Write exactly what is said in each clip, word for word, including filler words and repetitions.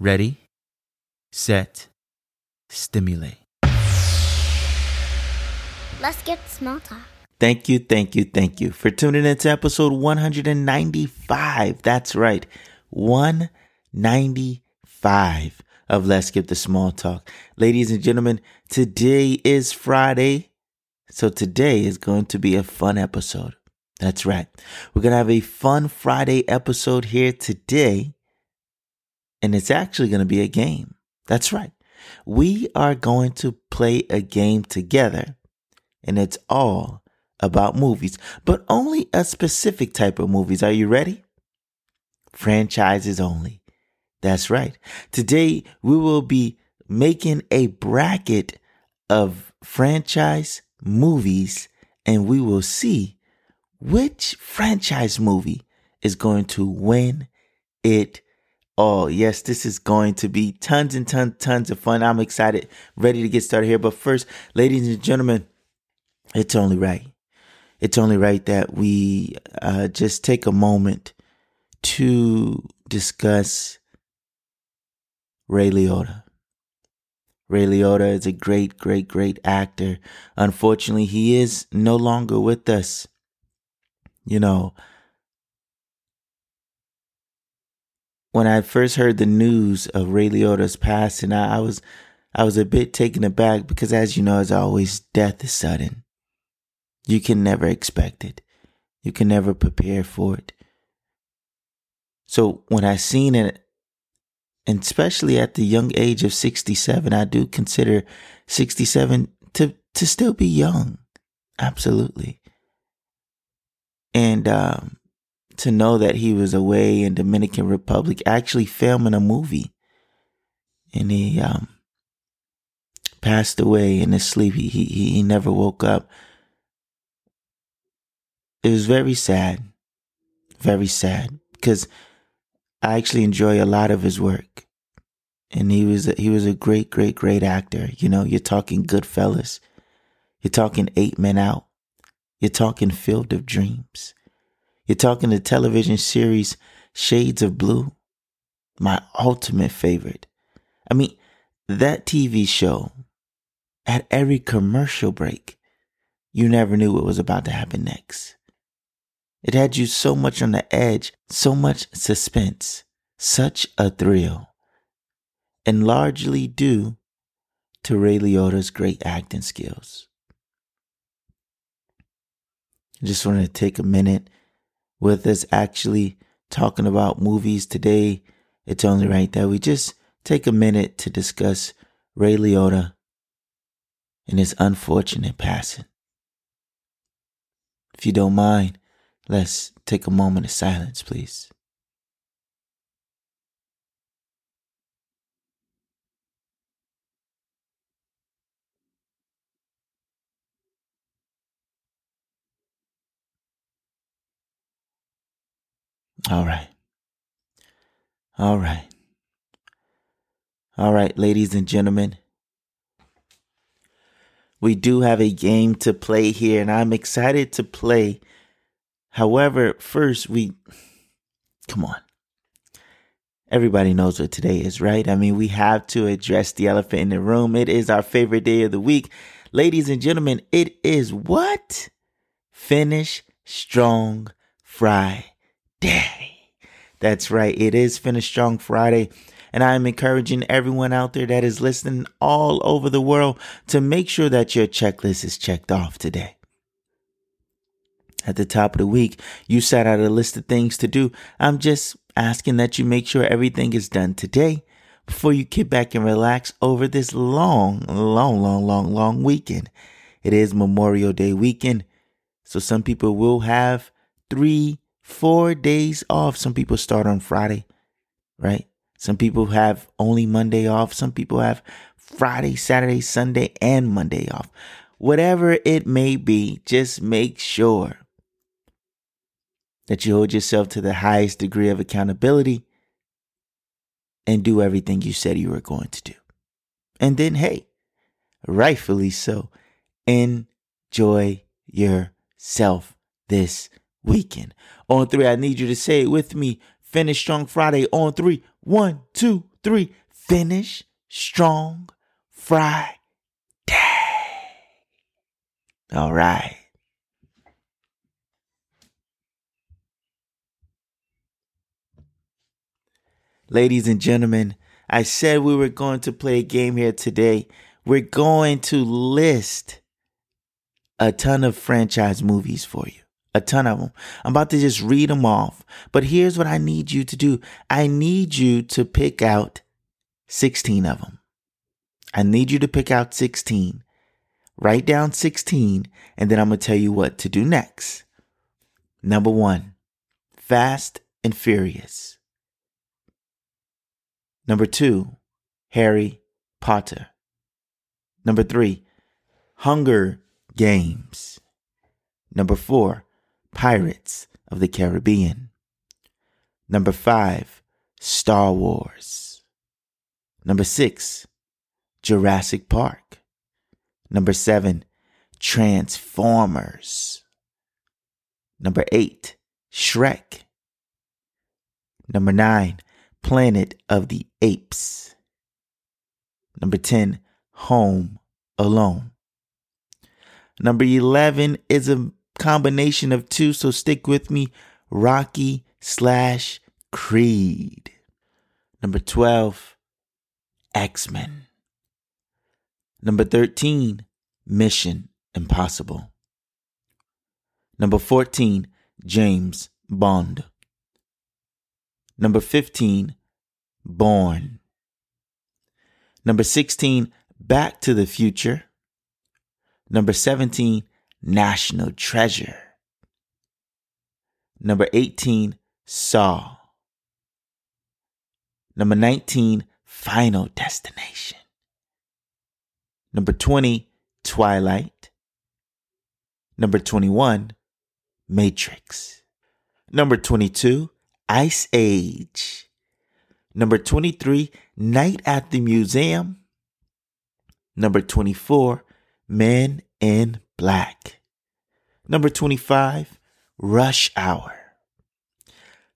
ready, set, stimulate. Let's Skip the Small Talk. Thank you, thank you, thank you for tuning in to episode one ninety-five. That's right, one ninety-five. Of Let's Skip the Small Talk. Ladies and gentlemen, today is Friday. So today is going to be a fun episode. That's right. We're going to have a fun Friday episode here today. And it's actually going to be a game. That's right. We are going to play a game together. And it's all about movies. But only a specific type of movies. Are you ready? Franchises only. That's right. Today, we will be making a bracket of franchise movies, and we will see which franchise movie is going to win it all. Yes, this is going to be tons and tons, tons of fun. I'm excited, ready to get started here. But first, ladies and gentlemen, it's only right. It's only right that we uh, just take a moment to discuss Ray Liotta. Ray Liotta is a great, great, great actor. Unfortunately, he is no longer with us. You know, when I first heard the news of Ray Liotta's passing, I, I was, I was a bit taken aback because, as you know, as always, death is sudden. You can never expect it. You can never prepare for it. So when I seen it, and especially at the young age of sixty-seven, I do consider sixty-seven to, to still be young. Absolutely. And um, to know that he was away in Dominican Republic actually filming a movie. And he um, passed away in his sleep. He, he, he never woke up. It was very sad. Very sad. Because I actually enjoy a lot of his work, and he was a, he was a great, great, great actor. You know, you're talking Goodfellas, you're talking Eight Men Out, you're talking Field of Dreams, you're talking the television series Shades of Blue, my ultimate favorite. I mean, that T V show, at every commercial break, you never knew what was about to happen next. It had you so much on the edge, so much suspense, such a thrill, and largely due to Ray Liotta's great acting skills. I just wanted to take a minute with us actually talking about movies today. It's only right that we just take a minute to discuss Ray Liotta and his unfortunate passing. If you don't mind, let's take a moment of silence, please. All right. All right. All right, ladies and gentlemen. We do have a game to play here, and I'm excited to play. However, first we, come on, everybody knows what today is, right? I mean, we have to address the elephant in the room. It is our favorite day of the week. Ladies and gentlemen, it is what? Finish Strong Friday. That's right. It is Finish Strong Friday. And I'm encouraging everyone out there that is listening all over the world to make sure that your checklist is checked off today. At the top of the week, you set out a list of things to do. I'm just asking that you make sure everything is done today before you get back and relax over this long, long, long, long, long weekend. It is Memorial Day weekend. So some people will have three, four days off. Some people start on Friday, right? Some people have only Monday off. Some people have Friday, Saturday, Sunday, and Monday off. Whatever it may be, just make sure that you hold yourself to the highest degree of accountability and do everything you said you were going to do. And then, hey, rightfully so, enjoy yourself this weekend. On three, I need you to say it with me. Finish strong Friday on three. One, two, three. Finish strong Friday. All right. Ladies and gentlemen, I said we were going to play a game here today. We're going to list a ton of franchise movies for you. A ton of them. I'm about to just read them off. But here's what I need you to do. I need you to pick out sixteen of them. I need you to pick out sixteen. Write down sixteen, and then I'm going to tell you what to do next. Number one, Fast and Furious. Number two, Harry Potter. Number three, Hunger Games. Number four, Pirates of the Caribbean. Number five, Star Wars. Number six, Jurassic Park. Number seven, Transformers. Number eight, Shrek. Number nine, Planet of the Apes. Number ten, Home Alone. Number eleven is a combination of two, so stick with me, Rocky slash Creed. Number twelve, X-Men. Number thirteen, Mission Impossible. Number fourteen, James Bond. Number fifteen, Born. Number sixteen, Back to the Future. Number seventeen, National Treasure. Number eighteen, Saw. Number nineteen, Final Destination. Number twenty, Twilight. Number twenty-one, Matrix. Number twenty-two, Ice Age. Number twenty-three, Night at the Museum. Number twenty-four, Men in Black. Number twenty-five, Rush Hour.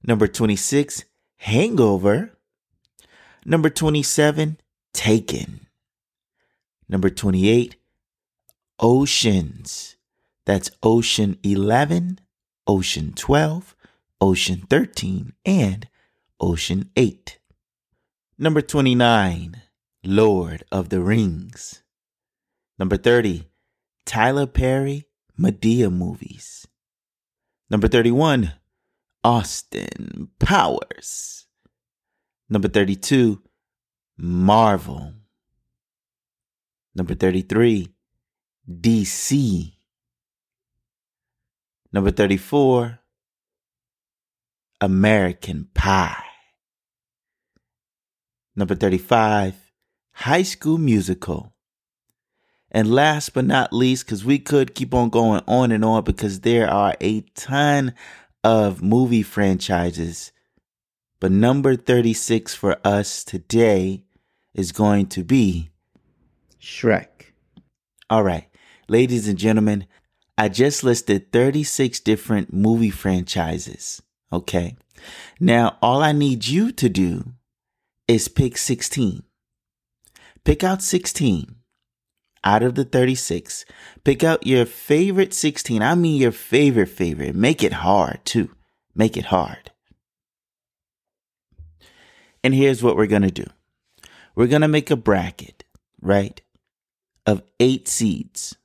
Number twenty-six, Hangover. Number twenty-seven, Taken. Number twenty-eight, Oceans. That's Ocean eleven, Ocean twelve, Ocean thirteen, and Ocean eight. Number twenty-nine, Lord of the Rings. Number thirty, Tyler Perry Madea movies. Number thirty-one, Austin Powers. Number thirty-two, Marvel. Number thirty-three, D C. Number thirty-four, American Pie. Number thirty-five, High School Musical. And last but not least, because we could keep on going on and on because there are a ton of movie franchises. But number thirty-six for us today is going to be Shrek. All right, ladies and gentlemen, I just listed thirty-six different movie franchises, okay? Now, all I need you to do is pick sixteen. Pick out sixteen out of the thirty-six. Pick out your favorite sixteen. I mean your favorite favorite. Make it hard, too. Make it hard. And here's what we're going to do. We're going to make a bracket, right? Of eight seeds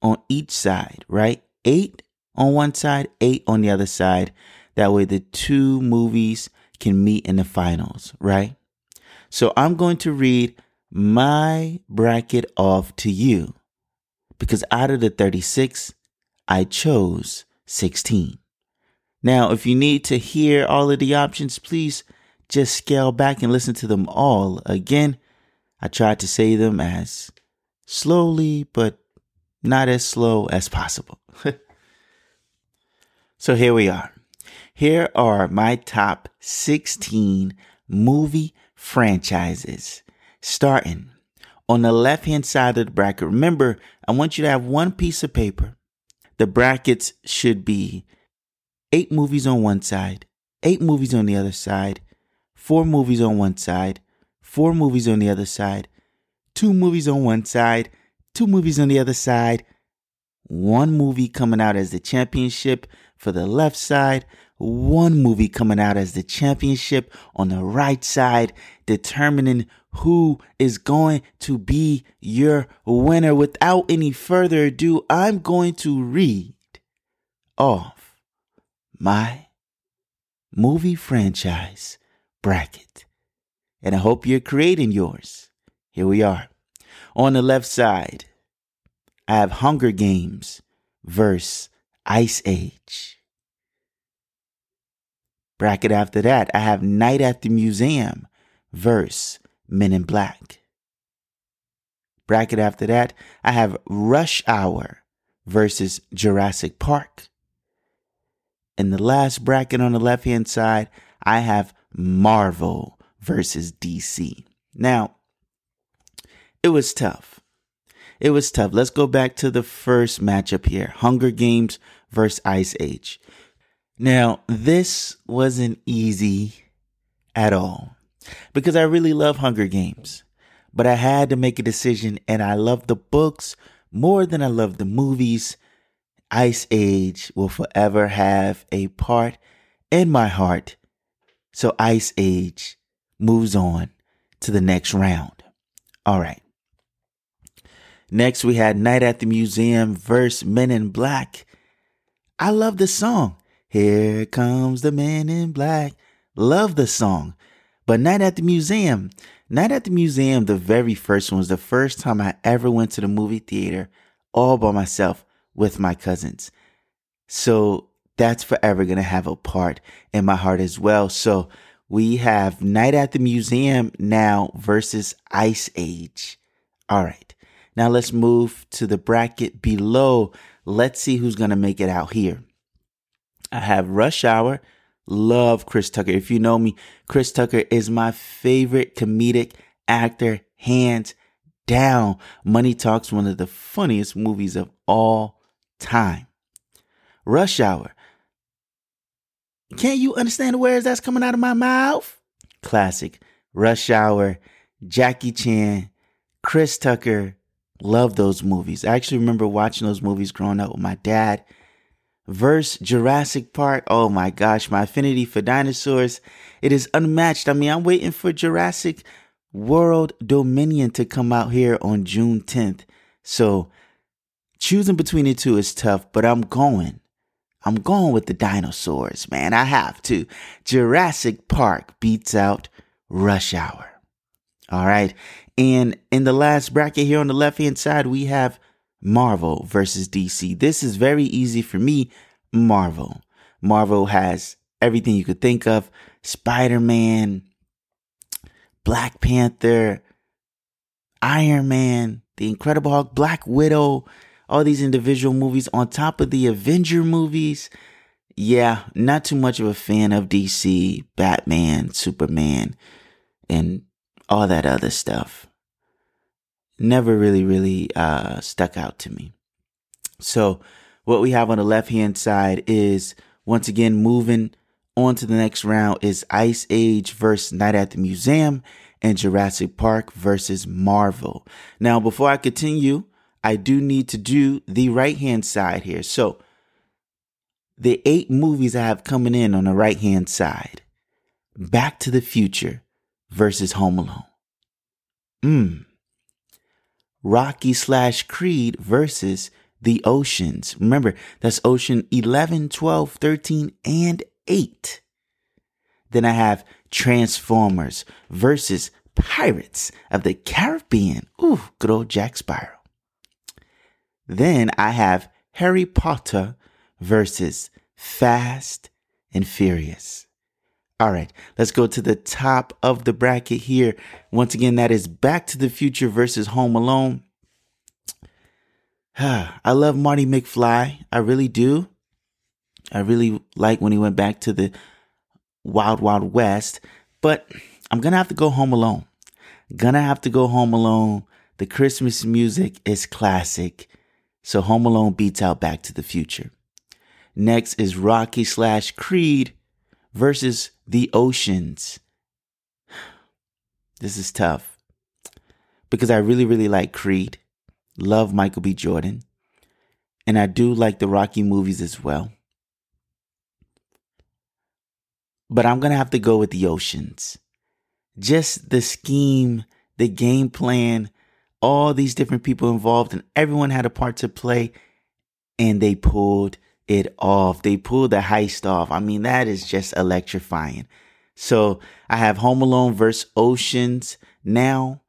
on each side, right? Eight on one side, eight on the other side. That way the two movies can meet in the finals, right? So I'm going to read my bracket off to you because out of the thirty-six, I chose sixteen. Now, if you need to hear all of the options, please just scale back and listen to them all again. I tried to say them as slowly, but not as slow as possible. So here we are. Here are my top sixteen movie franchises, starting on the left-hand side of the bracket. Remember, I want you to have one piece of paper. The brackets should be eight movies on one side, eight movies on the other side, four movies on one side, four movies on the other side, two movies on one side, two movies on the other side, one movie coming out as the championship for the left side, one movie coming out as the championship on the right side, determining who is going to be your winner. Without any further ado, I'm going to read off my movie franchise bracket, and I hope you're creating yours. Here we are. On the left side, I have Hunger Games versus Ice Age. Bracket after that, I have Night at the Museum versus Men in Black. Bracket after that, I have Rush Hour versus Jurassic Park. In the last bracket on the left-hand side, I have Marvel versus D C. Now, it was tough. It was tough. Let's go back to the first matchup here. Hunger Games versus Ice Age. Now, this wasn't easy at all because I really love Hunger Games, but I had to make a decision, and I love the books more than I love the movies. Ice Age will forever have a part in my heart. So Ice Age moves on to the next round. All right. Next, we had Night at the Museum versus Men in Black. I love the song. Here comes the men in black. Love the song. But Night at the Museum, Night at the Museum, the very first one, was the first time I ever went to the movie theater all by myself with my cousins. So that's forever going to have a part in my heart as well. So we have Night at the Museum now versus Ice Age. All right. Now let's move to the bracket below. Let's see who's going to make it out here. I have Rush Hour. Love Chris Tucker. If you know me, Chris Tucker is my favorite comedic actor, hands down. Money Talks, one of the funniest movies of all time. Rush Hour. Can't you understand the words that's coming out of my mouth? Classic. Rush Hour, Jackie Chan, Chris Tucker. Love those movies. I actually remember watching those movies growing up with my dad. Verse Jurassic Park. Oh my gosh, my affinity for dinosaurs. It is unmatched. I mean, I'm waiting for Jurassic World Dominion to come out here on June tenth. So choosing between the two is tough, but I'm going. I'm going with the dinosaurs, man. I have to. Jurassic Park beats out Rush Hour. All right. And in the last bracket here on the left-hand side, we have Marvel versus D C. This is very easy for me. Marvel. Marvel has everything you could think of. Spider-Man, Black Panther, Iron Man, The Incredible Hulk, Black Widow, all these individual movies on top of the Avenger movies. Yeah, not too much of a fan of D C, Batman, Superman, and all that other stuff. Never really, really uh, stuck out to me. So what we have on the left-hand side is, once again, moving on to the next round is Ice Age versus Night at the Museum and Jurassic Park versus Marvel. Now, before I continue, I do need to do the right-hand side here. So the eight movies I have coming in on the right-hand side. Back to the Future versus Home Alone. Mmm. Rocky slash Creed versus the Oceans. Remember, that's Ocean eleven, twelve, thirteen, and eight. Then I have Transformers versus Pirates of the Caribbean. Ooh, good old Jack Sparrow. Then I have Harry Potter versus Fast and Furious. All right, let's go to the top of the bracket here. Once again, that is Back to the Future versus Home Alone. I love Marty McFly. I really do. I really like when he went back to the Wild Wild West. But I'm going to have to go Home Alone. Going to have to go Home Alone. The Christmas music is classic. So Home Alone beats out Back to the Future. Next is Rocky slash Creed versus The Oceans. This is tough because I really, really like Creed. Love Michael B. Jordan. And I do like the Rocky movies as well. But I'm going to have to go with The Oceans. Just the scheme, the game plan, all these different people involved, and everyone had a part to play. And they pulled it off. They pulled the heist off. I mean, that is just electrifying. So I have Home Alone versus Oceans. Now,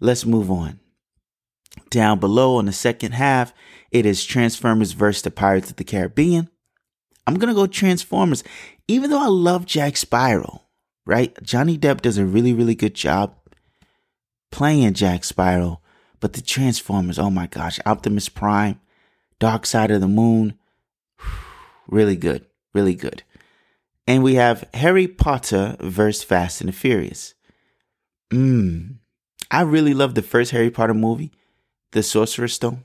let's move on. Down below on the second half, it is Transformers versus the Pirates of the Caribbean. I'm going to go Transformers, even though I love Jack Sparrow, right? Johnny Depp does a really, really good job playing Jack Sparrow, but the Transformers, oh my gosh, Optimus Prime, Dark Side of the Moon, really good, really good. And we have Harry Potter versus Fast and the Furious. Mmm, I really love the first Harry Potter movie, The Sorcerer's Stone.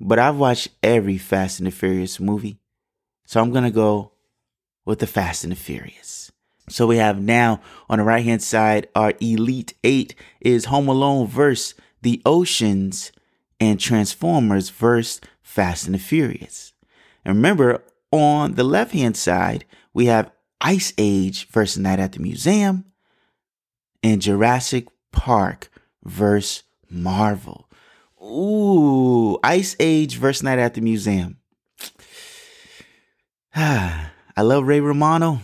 But I've watched every Fast and the Furious movie. So I'm going to go with the Fast and the Furious. So we have now on the right hand side, our Elite Eight is Home Alone versus The Oceans and Transformers versus Fast and the Furious. And remember, on the left hand side, we have Ice Age versus Night at the Museum and Jurassic Park versus Marvel. Ooh, Ice Age versus Night at the Museum. I love Ray Romano,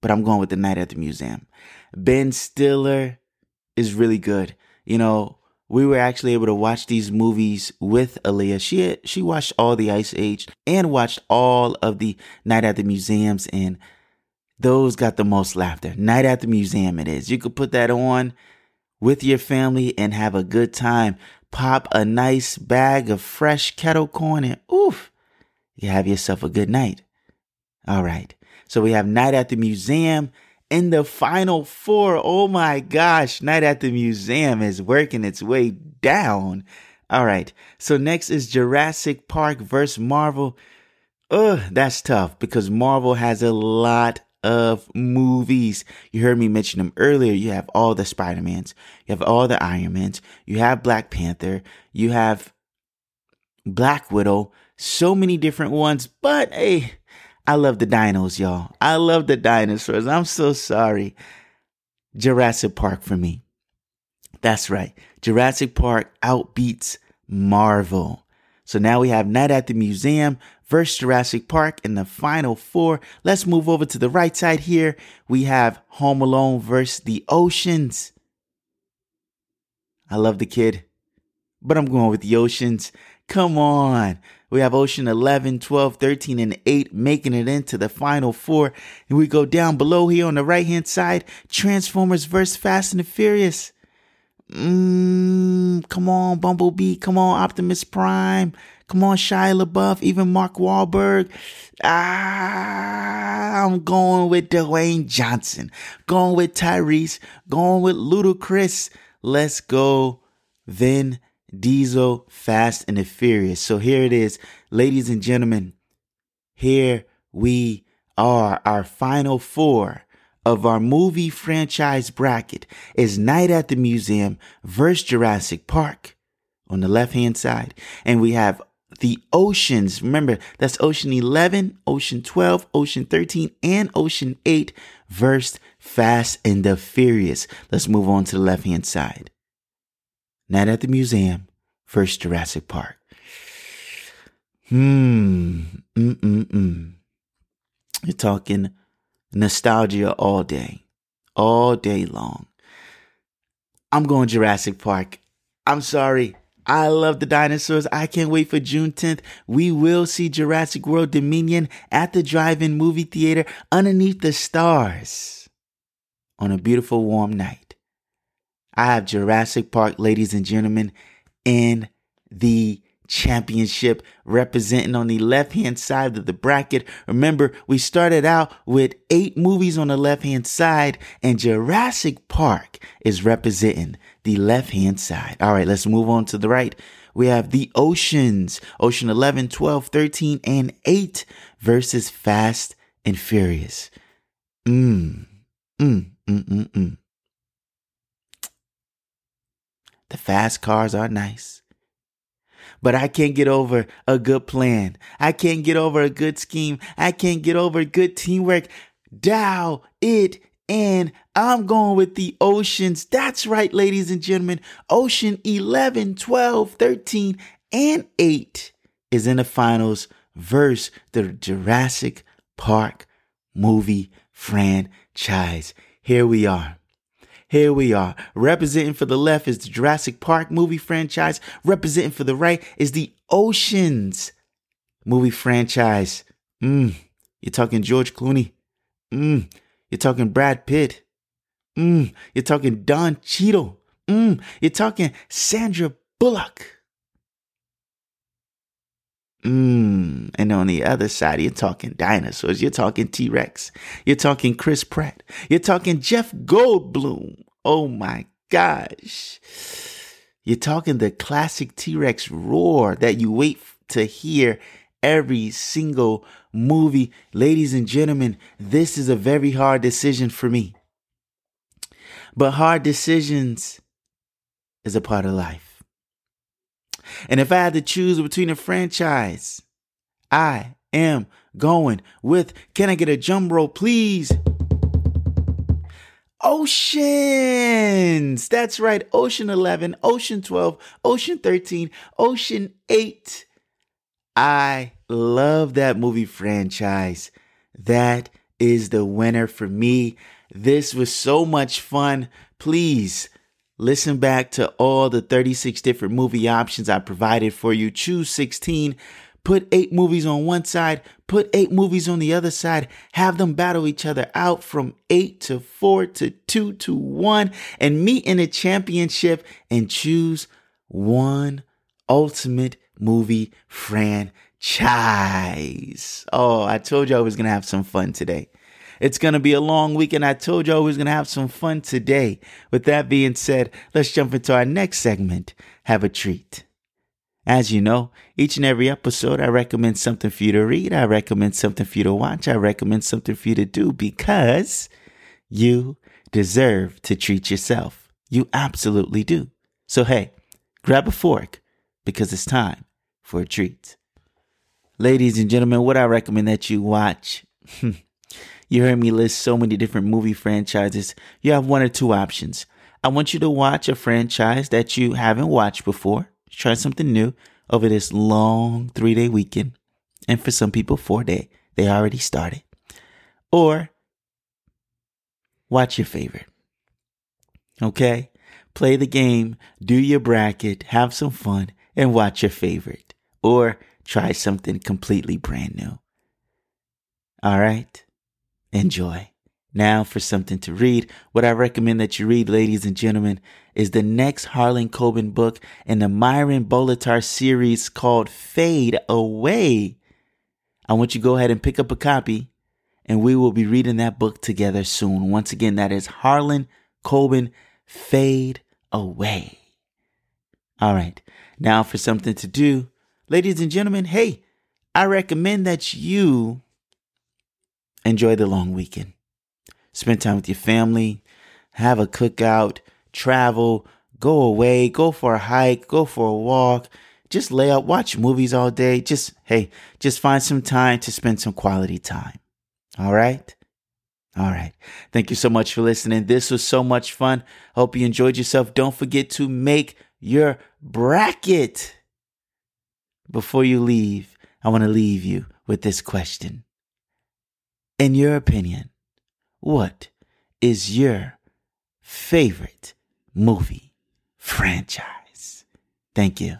but I'm going with the Night at the Museum. Ben Stiller is really good. You know, we were actually able to watch these movies with Aaliyah. She had, she watched all the Ice Age and watched all of the Night at the Museums, and those got the most laughter. Night at the Museum it is. You could put that on with your family and have a good time. Pop a nice bag of fresh kettle corn and oof, you have yourself a good night. All right. So we have Night at the Museum in the final four. Oh my gosh. Night at the Museum is working its way down. All right. So next is Jurassic Park versus Marvel. Ugh, that's tough because Marvel has a lot of movies. You heard me mention them earlier. You have all the Spider-Mans, you have all the Iron Mans, you have Black Panther, you have Black Widow, so many different ones. But hey, I love the dinos, y'all. I love the dinosaurs. I'm so sorry. Jurassic Park for me. That's right. Jurassic Park outbeats Marvel. So now we have Night at the Museum versus Jurassic Park in the final four. Let's move over to the right side here. We have Home Alone versus The Oceans. I love the kid, but I'm going with The Oceans. Come on. We have Ocean eleven, twelve, thirteen, and eight making it into the final four. And we go down below here on the right-hand side, Transformers versus Fast and the Furious. Mm, come on, Bumblebee. Come on, Optimus Prime. Come on, Shia LaBeouf. Even Mark Wahlberg. Ah, I'm going with Dwayne Johnson. Going with Tyrese. Going with Ludacris. Let's go, Vin Diesel, Fast and the Furious. So here it is, ladies and gentlemen. Here we are. Our final four of our movie franchise bracket is Night at the Museum versus Jurassic Park on the left-hand side. And we have The Oceans. Remember, that's Ocean eleven, Ocean twelve, Ocean thirteen, and Ocean eight versus Fast and the Furious. Let's move on to the left-hand side. Night at the Museum versus Jurassic Park. Hmm. Mm-mm-mm. You're talking nostalgia all day. All day long. I'm going Jurassic Park. I'm sorry. I love the dinosaurs. I can't wait for June tenth. We will see Jurassic World Dominion at the drive-in movie theater underneath the stars on a beautiful warm night. I have Jurassic Park, ladies and gentlemen, in the championship, representing on the left-hand side of the bracket. Remember, we started out with eight movies on the left-hand side, and Jurassic Park is representing the left-hand side. All right, let's move on to the right. We have the Oceans, Ocean eleven, twelve, thirteen, and eight versus Fast and Furious. Mmm, mmm, mmm, mmm, mmm. The fast cars are nice, but I can't get over a good plan. I can't get over a good scheme. I can't get over good teamwork. Dial it in. I'm going with the Oceans. That's right, ladies and gentlemen. Ocean eleven, twelve, thirteen, and eight is in the finals versus the Jurassic Park movie franchise. Here we are. Here we are. Representing for the left is the Jurassic Park movie franchise. Representing for the right is the Oceans movie franchise. Mm. You're talking George Clooney. Mm. You're talking Brad Pitt. Mm. You're talking Don Cheadle. Mm. You're talking Sandra Bullock. Mm. And on the other side, you're talking dinosaurs. You're talking T-Rex. You're talking Chris Pratt. You're talking Jeff Goldblum. Oh my gosh. You're talking the classic T-Rex roar that you wait to hear every single movie. Ladies and gentlemen, this is a very hard decision for me. But hard decisions is a part of life. And if I had to choose between a franchise, I am going with, can I get a drum roll, please? Oceans. That's right. Ocean eleven, Ocean twelve, Ocean thirteen, Ocean eight. I love that movie franchise. That is the winner for me. This was so much fun. Please listen back to all the thirty-six different movie options I provided for you. Choose sixteen, put eight movies on one side, put eight movies on the other side, have them battle each other out from eight to four to two to one, and meet in a championship and choose one ultimate movie franchise. Oh, I told you I was going to have some fun today. It's going to be a long weekend. I told you I was going to have some fun today. With that being said, let's jump into our next segment. Have a treat. As you know, each and every episode, I recommend something for you to read. I recommend something for you to watch. I recommend something for you to do because you deserve to treat yourself. You absolutely do. So, hey, grab a fork because it's time for a treat. Ladies and gentlemen, what I recommend that you watch. You heard me list so many different movie franchises. You have one or two options. I want you to watch a franchise that you haven't watched before. Try something new over this long three-day weekend. And for some people, four-day. They already started. Or watch your favorite. Okay? Play the game. Do your bracket. Have some fun. And watch your favorite. Or try something completely brand new. All right? Enjoy. Now for something to read. What I recommend that you read, ladies and gentlemen, is the next Harlan Coben book in the Myron Bolitar series called Fade Away. I want you to go ahead and pick up a copy, and we will be reading that book together soon. Once again, that is Harlan Coben, Fade Away. All right. Now for something to do. Ladies and gentlemen, hey, I recommend that you enjoy the long weekend. Spend time with your family. Have a cookout. Travel. Go away. Go for a hike. Go for a walk. Just lay out. Watch movies all day. Just, hey, just find some time to spend some quality time. All right? All right. Thank you so much for listening. This was so much fun. Hope you enjoyed yourself. Don't forget to make your bracket. Before you leave, I want to leave you with this question. In your opinion, what is your favorite movie franchise? Thank you.